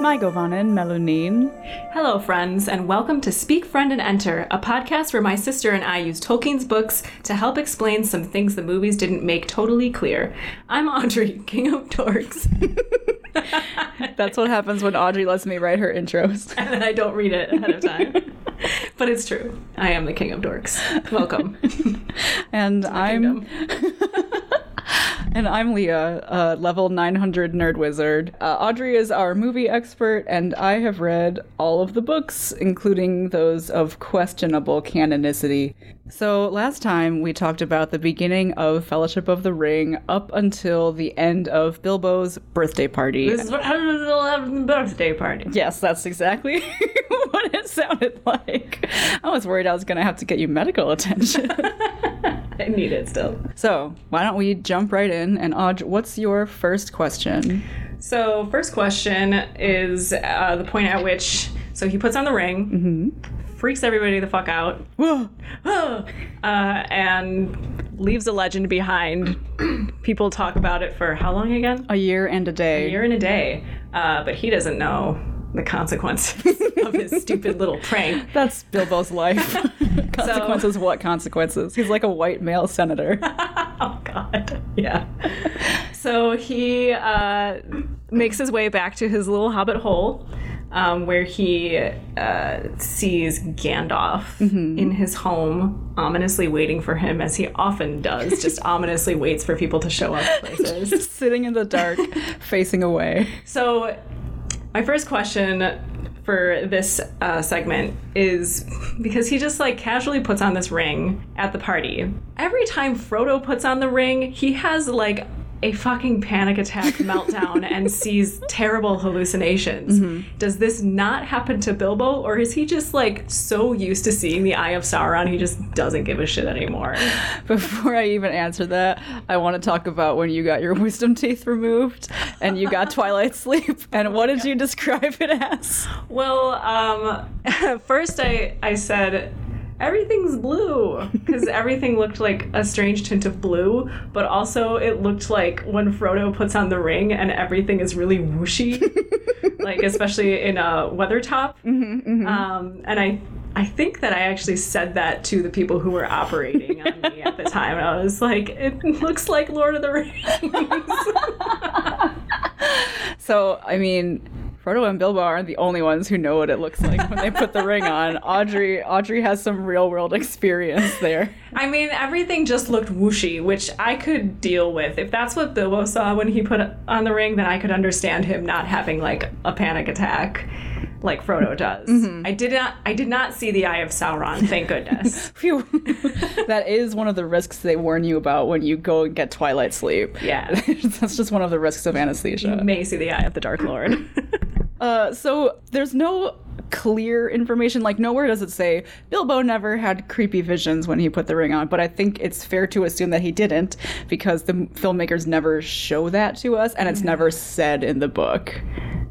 My Govanen Melunin. Hello, friends, and welcome to Speak, Friend, and Enter, a podcast where my sister and I use Tolkien's books to help explain some things the movies didn't make totally clear. I'm Audrey, King of Dorks. That's what happens when Audrey lets me write her intros. And then I don't read it ahead of time. But it's true. I am the King of Dorks. Welcome. And I'm... And I'm Leah, level 900 nerd wizard. Audrey is our movie expert, and I have read all of the books, including those of questionable canonicity. So last time we talked about the beginning of Fellowship of the Ring up until the end of Bilbo's birthday party. This is what happens at the birthday party. Yes, that's exactly what it sounded like. I was worried I was going to have to get you medical attention. I need it still. So why don't we jump right in, and Audrey, what's your first question? So first question is the point at which, so he puts on the ring, freaks everybody the fuck out, and leaves a legend behind. People talk about it for how long again? A year and a day. A year and a day. But he doesn't know the consequences of his stupid little prank. That's Bilbo's life. Consequences, so, what consequences? He's like a white male senator. Oh, God. Yeah. So he makes his way back to his little hobbit hole, where he sees Gandalf in his home, ominously waiting for him, as he often does, just ominously waits for people to show up at places. Just sitting in the dark, facing away. So... my first question for this segment is, because he just like casually puts on this ring at the party. Every time Frodo puts on the ring, he has like a fucking panic attack meltdown and sees terrible hallucinations. Does this not happen to Bilbo, or is he just like so used to seeing the Eye of Sauron he just doesn't give a shit anymore? Before I even answer that, I want to talk about when you got your wisdom teeth removed and you got Twilight Sleep, and what did you describe it as? Well, first I said everything's blue, because everything looked like a strange tint of blue, but also it looked like when Frodo puts on the ring and everything is really whooshy, like especially in Weathertop. And I think that I actually said that to the people who were operating on me at the time. And I was like, it looks like Lord of the Rings. So, I mean... Frodo and Bilbo aren't the only ones who know what it looks like when they put the ring on. Audrey has some real-world experience there. I mean, everything just looked whooshy, which I could deal with. If that's what Bilbo saw when he put on the ring, then I could understand him not having, like, a panic attack like Frodo does. I did not see the Eye of Sauron, thank goodness. Phew. That is one of the risks they warn you about when you go and get Twilight Sleep. Yeah. That's just one of the risks of anesthesia. You may see the Eye of the Dark Lord. So there's no clear information, like nowhere does it say Bilbo never had creepy visions when he put the ring on, but I think it's fair to assume that he didn't, because the filmmakers never show that to us, and it's never said in the book.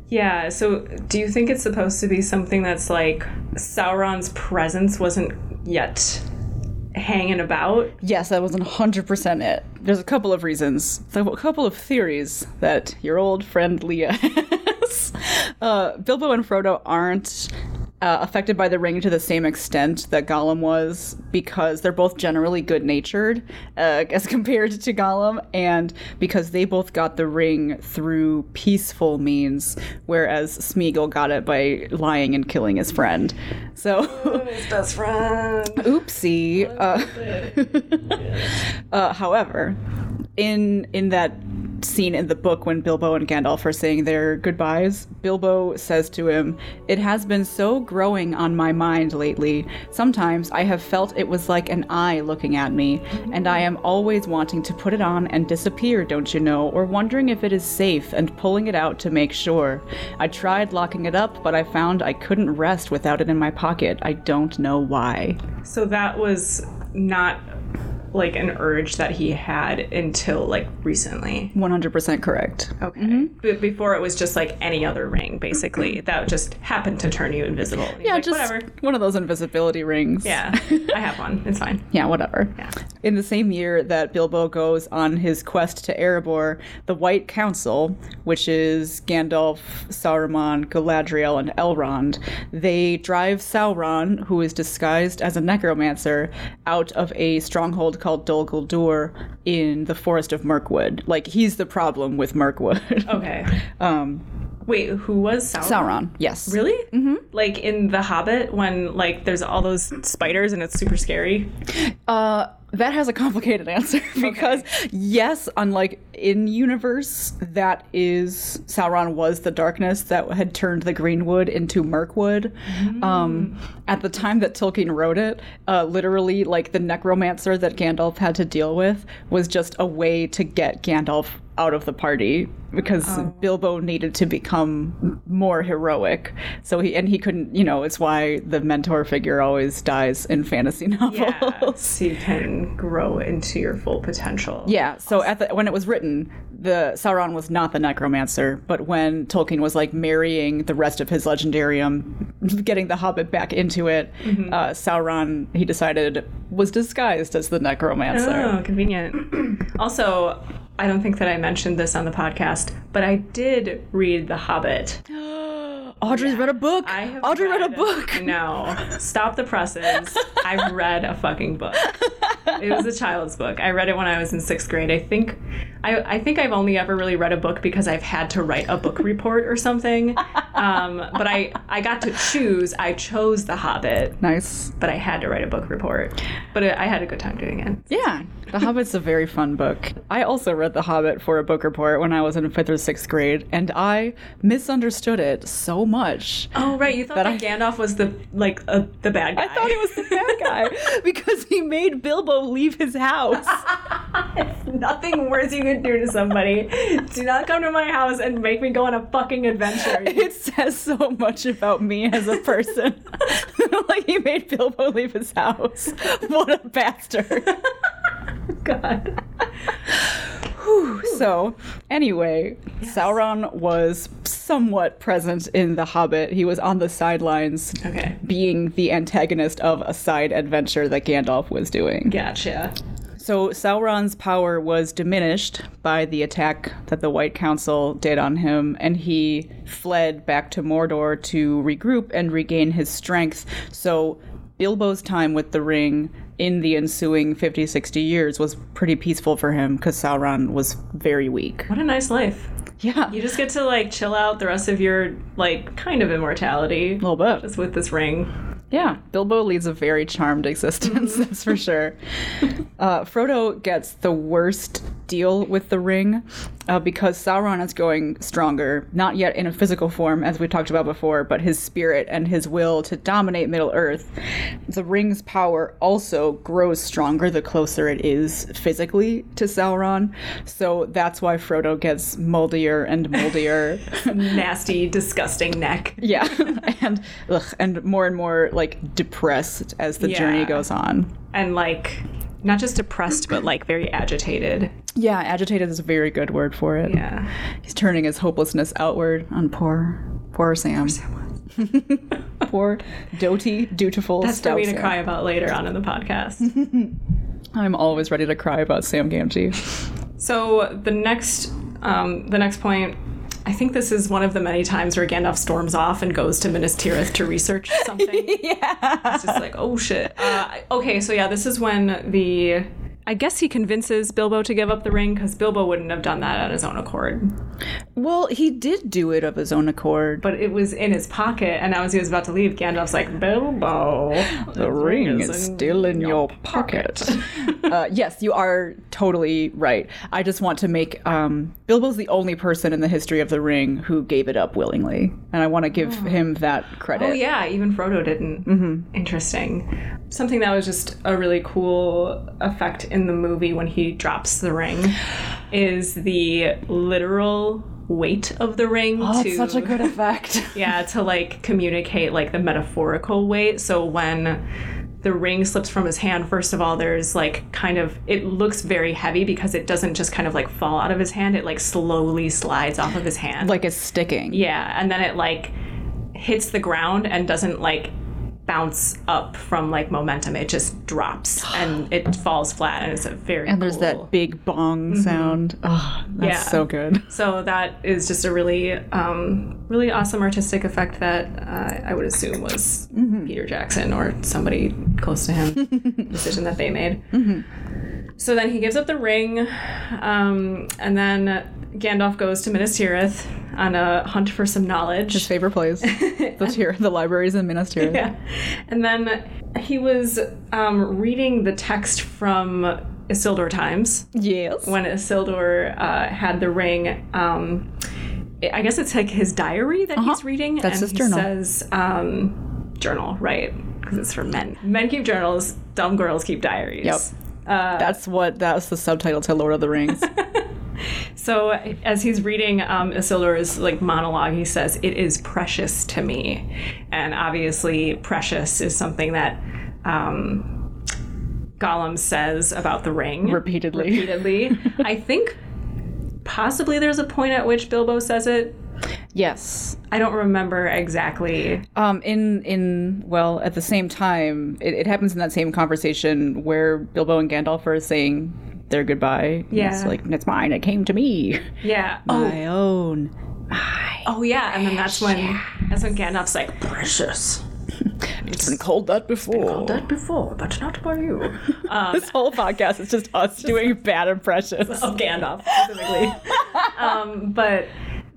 Yeah, so do you think it's supposed to be something that's like Sauron's presence wasn't yet hanging about? Yes, that was 100% it. There's a couple of reasons, a couple of theories that your old friend Leah has. Bilbo and Frodo aren't affected by the ring to the same extent that Gollum was, because they're both generally good-natured as compared to Gollum, and because they both got the ring through peaceful means, whereas Sméagol got it by lying and killing his friend. So, his best friend. Oopsie. However, in that scene in the book when Bilbo and Gandalf are saying their goodbyes, Bilbo says to him, "It has been so growing on my mind lately. Sometimes I have felt it was like an eye looking at me, and I am always wanting to put it on and disappear, don't you know, or wondering if it is safe and pulling it out to make sure. I tried locking it up, but I found I couldn't rest without it in my pocket. I don't know why." So that was not like an urge that he had until like recently. 100% correct. Okay. Mm-hmm. But before it was just like any other ring, basically, that just happened to turn you invisible. Yeah, like, just whatever. One of those invisibility rings. Yeah, I have one. It's fine. Yeah, whatever. Yeah. In the same year that Bilbo goes on his quest to Erebor, the White Council, which is Gandalf, Saruman, Galadriel, and Elrond, they drive Sauron, who is disguised as a necromancer, out of a stronghold called Dol Guldur in the forest of Mirkwood. Like, he's the problem with Mirkwood. Okay. Wait, who was Sauron? Sauron, yes. Really? Mm-hmm. Like in The Hobbit when, like, there's all those spiders and it's super scary? That has a complicated answer because, okay. Yes, unlike in universe, that is, Sauron was the darkness that had turned the Greenwood into Mirkwood. Mm. At the time that Tolkien wrote it, literally, like, the necromancer that Gandalf had to deal with was just a way to get Gandalf out of the party because Bilbo needed to become more heroic. So he couldn't, you know, it's why the mentor figure always dies in fantasy novels. Yeah, so you can grow into your full potential. Yeah. So awesome. When it was written, the Sauron was not the necromancer, but when Tolkien was like marrying the rest of his legendarium, getting the Hobbit back into it, mm-hmm. Sauron, he decided, was disguised as the necromancer. Oh, convenient. Also, I don't think that I mentioned this on the podcast, but I did read The Hobbit. Audrey's read a book. Audrey read a book. No. Stop the presses. I read a fucking book. It was a child's book. I read it when I was in 6th grade. I think I've only ever really read a book because I've had to write a book report or something. But I got to choose. I chose The Hobbit. Nice. But I had to write a book report. But I had a good time doing it. Yeah. The Hobbit's a very fun book. I also read The Hobbit for a book report when I was in 5th or 6th grade, and I misunderstood it so much. Oh, right. You thought that Gandalf was the bad guy. I thought he was the bad guy because he made Bilbo leave his house. It's nothing worse you could do to somebody. Do not come to my house and make me go on a fucking adventure. It says so much about me as a person. Like, he made Bilbo leave his house. What a bastard. God. So, anyway, yes. Sauron was somewhat present in The Hobbit. He was on the sidelines, being the antagonist of a side adventure that Gandalf was doing. Gotcha. So Sauron's power was diminished by the attack that the White Council did on him, and he fled back to Mordor to regroup and regain his strength. So Bilbo's time with the ring in the ensuing 50, 60 years was pretty peaceful for him because Sauron was very weak. What a nice life. Yeah. You just get to, like, chill out the rest of your, like, kind of immortality. A little bit. Just with this ring. Yeah. Bilbo leads a very charmed existence, mm-hmm. That's for sure. Frodo gets the worst deal with the ring because Sauron is going stronger, not yet in a physical form, as we talked about before, but his spirit and his will to dominate Middle-earth. The ring's power also grows stronger the closer it is physically to Sauron. So that's why Frodo gets moldier and moldier. Nasty, disgusting neck. Yeah. And more, like, depressed as the journey goes on. And, like, not just depressed, but, like, very agitated. Yeah, agitated is a very good word for it. Yeah. He's turning his hopelessness outward on poor Sam. Poor Sam. Poor, doty, dutiful, that's stout Sam. That's for me to cry about later on in the podcast. I'm always ready to cry about Sam Gamgee. So the next point, I think this is one of the many times where Gandalf storms off and goes to Minas Tirith to research something. Yeah. It's just like, oh, shit. This is when I guess he convinces Bilbo to give up the ring because Bilbo wouldn't have done that on his own accord. Well, he did do it of his own accord. But it was in his pocket, and now as he was about to leave, Gandalf's like, Bilbo, the ring is still in your pocket. Yes, you are totally right. I just want to make Bilbo's the only person in the history of the ring who gave it up willingly, and I want to give him that credit. Oh, yeah, even Frodo didn't. Mm-hmm. Interesting. Something that was just a really cool effect in the movie when he drops the ring is the literal weight of the ring. Oh, that's such a good effect. Yeah, to, like, communicate, like, the metaphorical weight. So when the ring slips from his hand, first of all, there's like kind of, it looks very heavy because it doesn't just kind of like fall out of his hand. It like slowly slides off of his hand. Like it's sticking. Yeah. And then it like hits the ground and doesn't like bounce up from like momentum. It just drops and it falls flat, and it's a very and there's cool that big bong sound. Oh, that's so good. So that is just a really really awesome artistic effect that I would assume was Peter Jackson or somebody close to him decision that they made. So then he gives up the ring, and then Gandalf goes to Minas Tirith on a hunt for some knowledge. His favorite place. The libraries in Minas Tirith. Yeah. And then he was reading the text from Isildur times. Yes. When Isildur had the ring. I guess it's like his diary that he's reading. That's his journal. And he says, journal, right? Because it's for men. Men keep journals. Dumb girls keep diaries. Yep. That's the subtitle to Lord of the Rings. So as he's reading Isildur's like monologue, he says, "It is precious to me," and obviously, precious is something that Gollum says about the ring repeatedly. I think possibly there's a point at which Bilbo says it. Yes, I don't remember exactly. At the same time, it happens in that same conversation where Bilbo and Gandalf are saying their goodbye. Yeah. It's like, it's mine. It came to me. Yeah. My own. My. Oh, yeah. And then that's when Gandalf's like, precious. It's been called that before. It's been called that before, but not by you. This whole podcast is just us doing bad impressions of Gandalf specifically. But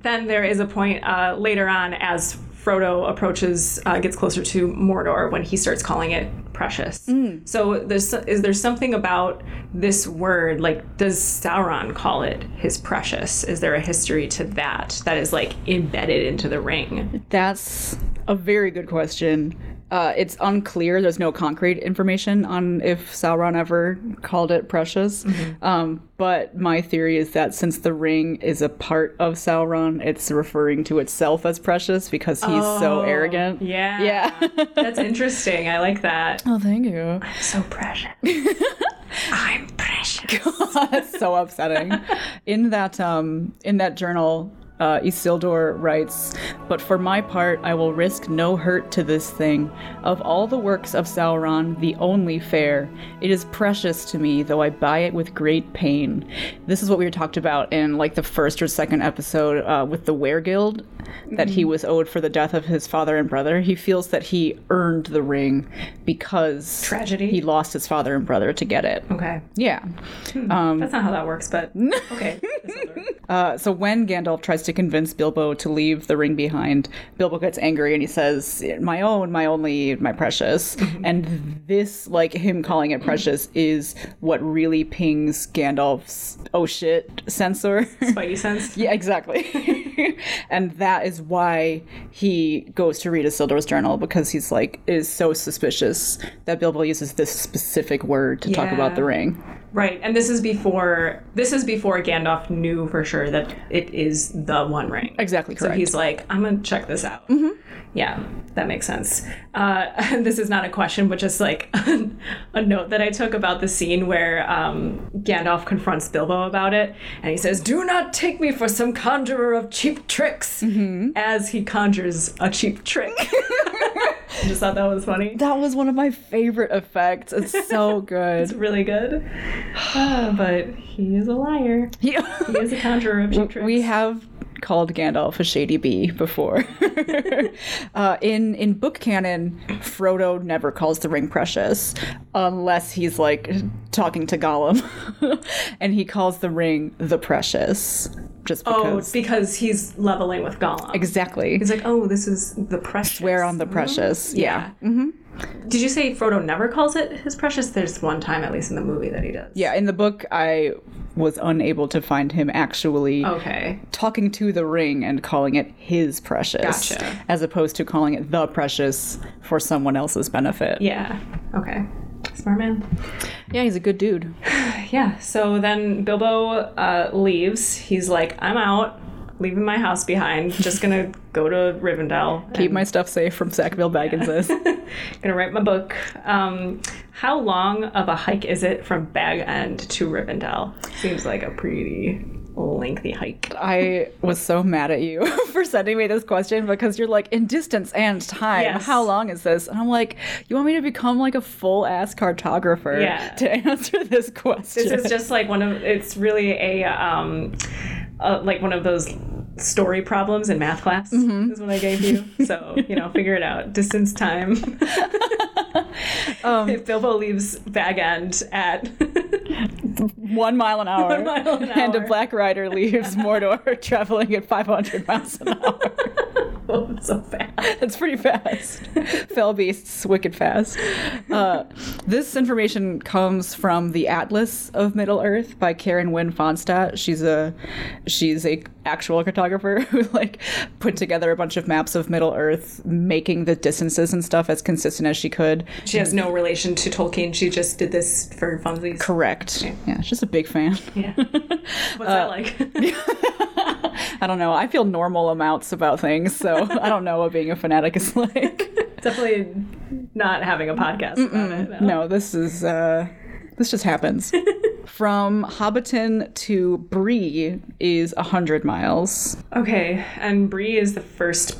then there is a point later on as Frodo approaches, gets closer to Mordor, when he starts calling it precious. So is there something about this word, like, does Sauron call it his precious? Is there a history to that is like embedded into the ring? That's a very good question. It's unclear. There's no concrete information on if Sauron ever called it precious. But my theory is that since the ring is a part of Sauron, it's referring to itself as precious because he's so arrogant. Yeah. That's interesting. I like that. Oh, thank you. I'm so precious. I'm precious. God, that's so upsetting. In that journal, Isildur writes, "But for my part, I will risk no hurt to this thing. Of all the works of Sauron, the only fair. It is precious to me, though I buy it with great pain." This is what we talked about in like the first or second episode with the Weregild, that he was owed for the death of his father and brother. He feels that he earned the ring because tragedy. He lost his father and brother to get it. Okay. Yeah. That's not how that works, but okay. So when Gandalf tries to convince Bilbo to leave the ring behind, Bilbo gets angry and he says, "My own, my only, my precious." And this, like, him calling it precious is what really pings Gandalf's "oh shit" sensor. Spidey sense. Yeah, exactly. And that is why he goes to read Isildur's journal, because he's like, is so suspicious that Bilbo uses this specific word to talk about the ring. Right, and this is before Gandalf knew for sure that it is the One Ring. Exactly correct. So he's like, I'm gonna check this out. Yeah, that makes sense. This is not a question, but just like a note that I took about the scene where Gandalf confronts Bilbo about it, and he says, "Do not take me for some conjurer of cheap tricks," as he conjures a cheap trick. I just thought that was funny. That was one of my favorite effects. It's so good. It's really good. But he is a liar. Yeah. He is a conjurer of cheap tricks. We have called Gandalf a shady bee before. In book canon, Frodo never calls the ring precious unless he's like talking to Gollum. And he calls the ring the precious. Just because. Oh, because he's leveling with Gollum. Exactly. He's like, oh, this is the precious. Swear on the precious. Yeah. Did you say Frodo never calls it his precious? There's one time, at least in the movie, that he does. Yeah, in the book, I was unable to find him actually talking to the ring and calling it his precious. Gotcha. As opposed to calling it the precious for someone else's benefit. Yeah. Okay. Smart man. Yeah, he's a good dude. Yeah. So then Bilbo leaves. He's like, I'm out. leaving my house behind. Just gonna go to Rivendell. Keep my stuff safe from Sackville Baggins. Yeah. Gonna write my book. How long of a hike is it from Bag End to Rivendell? Seems like a pretty lengthy hike. I was so mad at you for sending me this question because you're like, in distance and time, yes, how long is this? And I'm like, you want me to become like a full ass cartographer, yeah, to answer this question? This is just like one of, it's really a like one of those story problems in math class, mm-hmm, is what I gave you. So, you know, figure it out. Distance, time. If Bilbo leaves Bag End at 1 mile an hour, 1 mile an hour, and a black rider leaves Mordor traveling at 500 miles an hour. Oh, that's so fast. That's pretty fast. Fell beasts, wicked fast. This information comes from the Atlas of Middle Earth by Karen Wynne Fonstadt. She's a actual cartographer who like put together a bunch of maps of Middle Earth, making the distances and stuff as consistent as she could. She has no relation to Tolkien. She just did this for funsies. Correct. Okay. Yeah, she's a big fan. Yeah. What's that like? I don't know. I feel normal amounts about things, so I don't know what being a fanatic is like. Definitely not having a podcast about it. No, this is this just happens. From Hobbiton to Bree is 100 miles. Okay, and Bree is the first,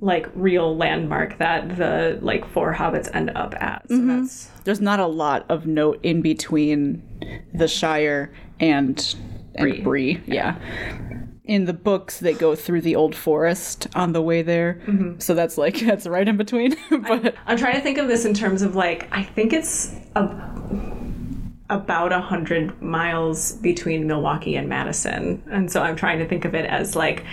like, real landmark that the, like, four hobbits end up at. So mm-hmm, that's... There's not a lot of note in between the Shire and Bree. Yeah. In the books, they go through the old forest on the way there. Mm-hmm. So that's, like, that's right in between. But I'm trying to think of this in terms of, like, I think it's about 100 miles between Milwaukee and Madison. And so I'm trying to think of it as like,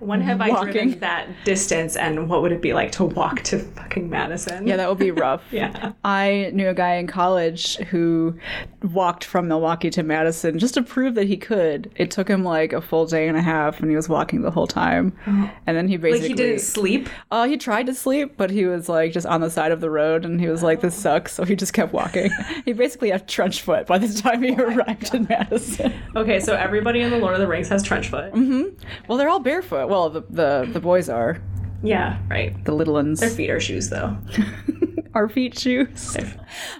when have I driven that distance and what would it be like to walk to fucking Madison? Yeah, that would be rough. Yeah. I knew a guy in college who walked from Milwaukee to Madison just to prove that he could. It took him like a full day and a half and he was walking the whole time. Oh. And then he basically... Like he didn't sleep? He tried to sleep, but he was like just on the side of the road and he was like, this sucks. So he just kept walking. He basically had trenchfoot by the time he arrived in Madison. Okay, so everybody in the Lord of the Rings has trenchfoot. Mm-hmm. Well, they're all barefoot. Well, the boys are. Yeah, right. The little ones. Their feet are shoes, though. Our feet shoes.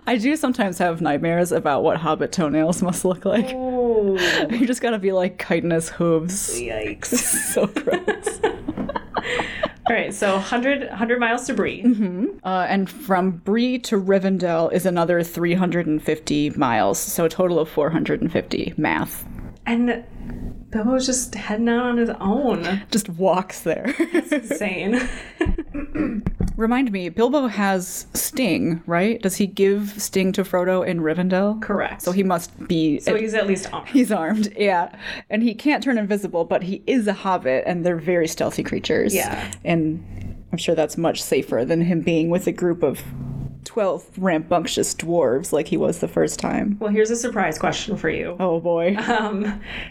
I do sometimes have nightmares about what hobbit toenails must look like. Oh. You just gotta be like chitinous hooves. Yikes. So gross. All right, so 100 miles to Bree. Mm-hmm. And from Bree to Rivendell is another 350 miles, so a total of 450. Math. And Bilbo's just heading out on his own. Just walks there. That's insane. Remind me, Bilbo has Sting, right? Does he give Sting to Frodo in Rivendell? Correct. So he must be... So he's at least armed. He's armed, yeah. And he can't turn invisible, but he is a hobbit, and they're very stealthy creatures. Yeah. And I'm sure that's much safer than him being with a group of 12 rambunctious dwarves like he was the first time. Well, here's a surprise question for you. Oh, boy.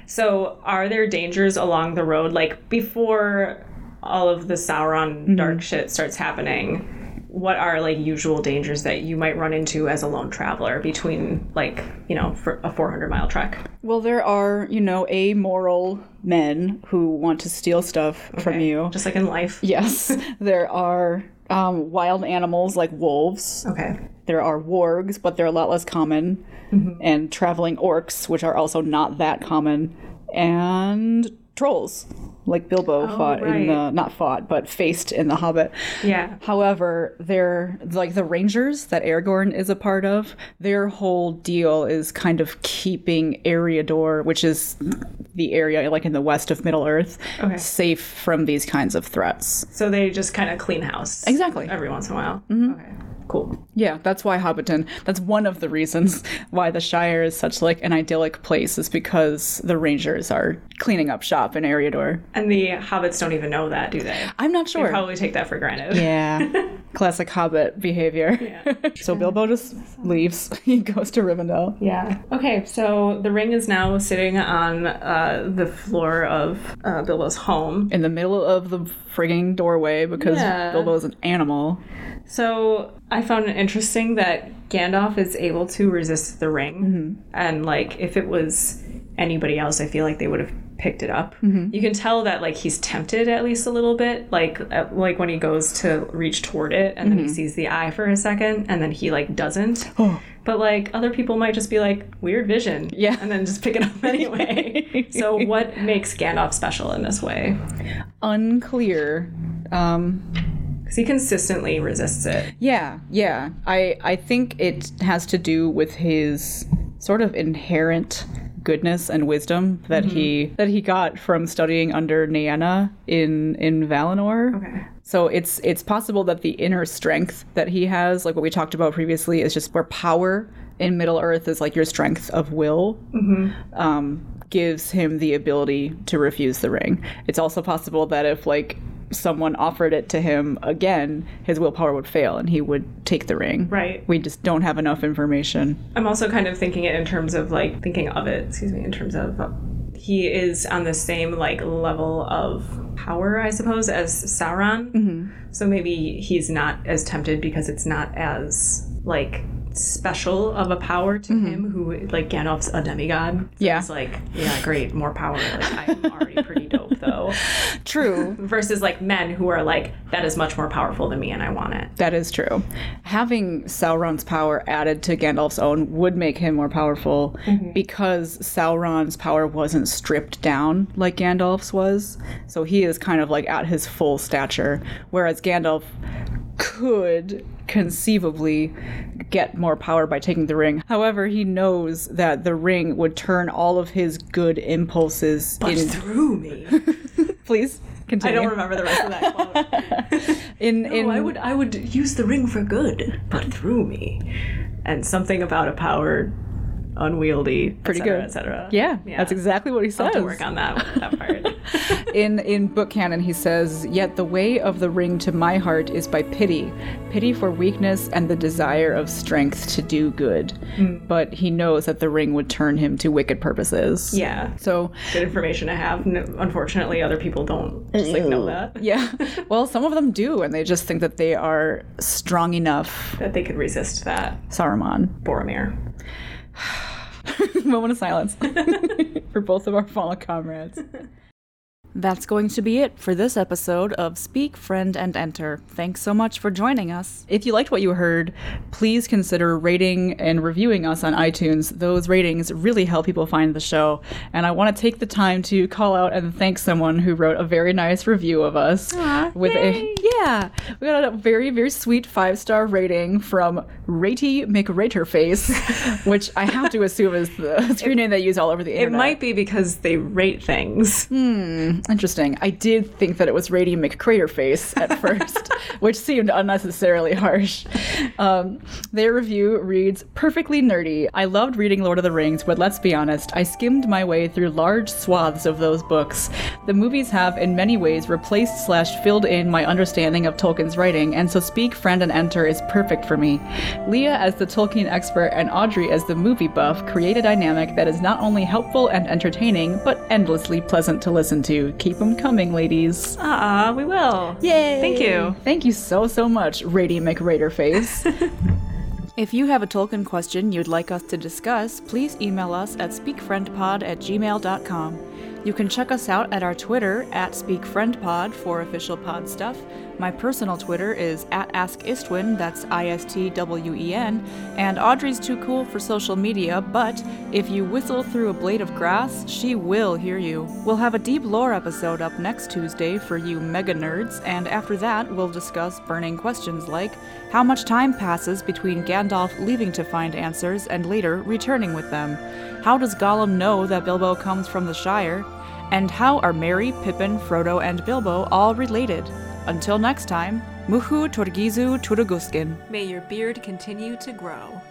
So are there dangers along the road? Like, before all of the Sauron mm-hmm. dark shit starts happening, what are, like, usual dangers that you might run into as a lone traveler between, like, you know, for a 400-mile trek? Well, there are, you know, amoral men who want to steal stuff from you. Just like in life. Yes. There are... wild animals like wolves. Okay. There are wargs, but they're a lot less common. Mm-hmm. And traveling orcs, which are also not that common. And trolls, like Bilbo faced in The Hobbit. Yeah. However, they're like the Rangers that Aragorn is a part of. Their whole deal is kind of keeping Eriador, which is the area like in the west of Middle Earth, safe from these kinds of threats. So they just kind of clean house. Exactly. Every once in a while. Mm-hmm. Okay. Cool. Yeah, that's why Hobbiton, that's one of the reasons why the Shire is such like an idyllic place, is because the Rangers are cleaning up shop in Eriador. And the hobbits don't even know that, do they? I'm not sure. They probably take that for granted. Yeah. Classic hobbit behavior. Yeah. So Bilbo just leaves. He goes to Rivendell. Yeah. Okay, so the ring is now sitting on the floor of Bilbo's home. In the middle of the frigging doorway because Bilbo's an animal. So I found it interesting that Gandalf is able to resist the ring. Mm-hmm. And, like, if it was anybody else, I feel like they would have picked it up. Mm-hmm. You can tell that, like, he's tempted at least a little bit, like when he goes to reach toward it, and mm-hmm. then he sees the eye for a second, and then he, like, doesn't. Oh. But, like, other people might just be like, weird vision. Yeah. And then just pick it up anyway. So what makes Gandalf special in this way? Unclear. 'Cause he consistently resists it. Yeah, yeah. I think it has to do with his sort of inherent goodness and wisdom that mm-hmm. he got from studying under Naeana in Valinor. Okay. So it's possible that the inner strength that he has, like what we talked about previously, is just where power in Middle-earth is like your strength of will. Mm-hmm. Gives him the ability to refuse the ring. It's also possible that if, like, someone offered it to him again, his willpower would fail and he would take the ring. Right. We just don't have enough information. I'm also kind of thinking of it in terms of he is on the same, like, level of power, I suppose, as Sauron. Mm-hmm. So maybe he's not as tempted because it's not as, like, special of a power to mm-hmm. him, who, like, Gandalf's a demigod. So yeah. It's like, yeah, great, more power. Like, I'm already pretty dope, though. True. Versus, like, men who are like, that is much more powerful than me and I want it. That is true. Having Sauron's power added to Gandalf's own would make him more powerful mm-hmm. because Sauron's power wasn't stripped down like Gandalf's was. So he is kind of, like, at his full stature, whereas Gandalf could conceivably get more power by taking the ring. However, he knows that the ring would turn all of his good impulses through me. Please continue. I don't remember the rest of that quote. I would use the ring for good, but through me. And something about a power unwieldy, pretty good, etc. Yeah, that's exactly what he says. I'll have to work on that part. in book canon, he says, "Yet the way of the ring to my heart is by pity for weakness and the desire of strength to do good." Mm. But he knows that the ring would turn him to wicked purposes. Yeah. So good information to have. Unfortunately, other people don't just, like, know that. Yeah. Well, some of them do, and they just think that they are strong enough that they could resist that. Saruman, Boromir. Moment of silence for both of our fallen comrades. That's going to be it for this episode of Speak, Friend, and Enter. Thanks so much for joining us. If you liked what you heard, please consider rating and reviewing us on iTunes. Those ratings really help people find the show. And I want to take the time to call out and thank someone who wrote a very nice review of us. Aww, with yay. We got a very, very sweet 5-star rating from Ratey McRaterface, which I have to assume is the screen name they use all over the internet. It might be because they rate things. Interesting. I did think that it was Ratey McRaterface at first, which seemed unnecessarily harsh. Their review reads, "Perfectly nerdy. I loved reading Lord of the Rings, but let's be honest, I skimmed my way through large swaths of those books. The movies have, in many ways, replaced/filled in my understanding of Tolkien's writing, and so Speak, Friend, and Enter is perfect for me. Leah, as the Tolkien expert, and Audrey, as the movie buff, create a dynamic that is not only helpful and entertaining, but endlessly pleasant to listen to. Keep them coming, ladies." Ah, we will. Yay. Thank you so much, Ratey McRaterface. If you have a Tolkien question you'd like us to discuss, please email us at speakfriendpod@gmail.com. You can check us out at our Twitter @SpeakFriendPod for official pod stuff. My personal Twitter is @AskIstwen, that's ISTWEN, and Audrey's too cool for social media, but if you whistle through a blade of grass, she will hear you. We'll have a deep lore episode up next Tuesday for you mega nerds, and after that we'll discuss burning questions like how much time passes between Gandalf leaving to find answers and later returning with them. How does Gollum know that Bilbo comes from the Shire? And how are Merry, Pippin, Frodo, and Bilbo all related? Until next time, Muhu Torgizu Turuguskin. May your beard continue to grow.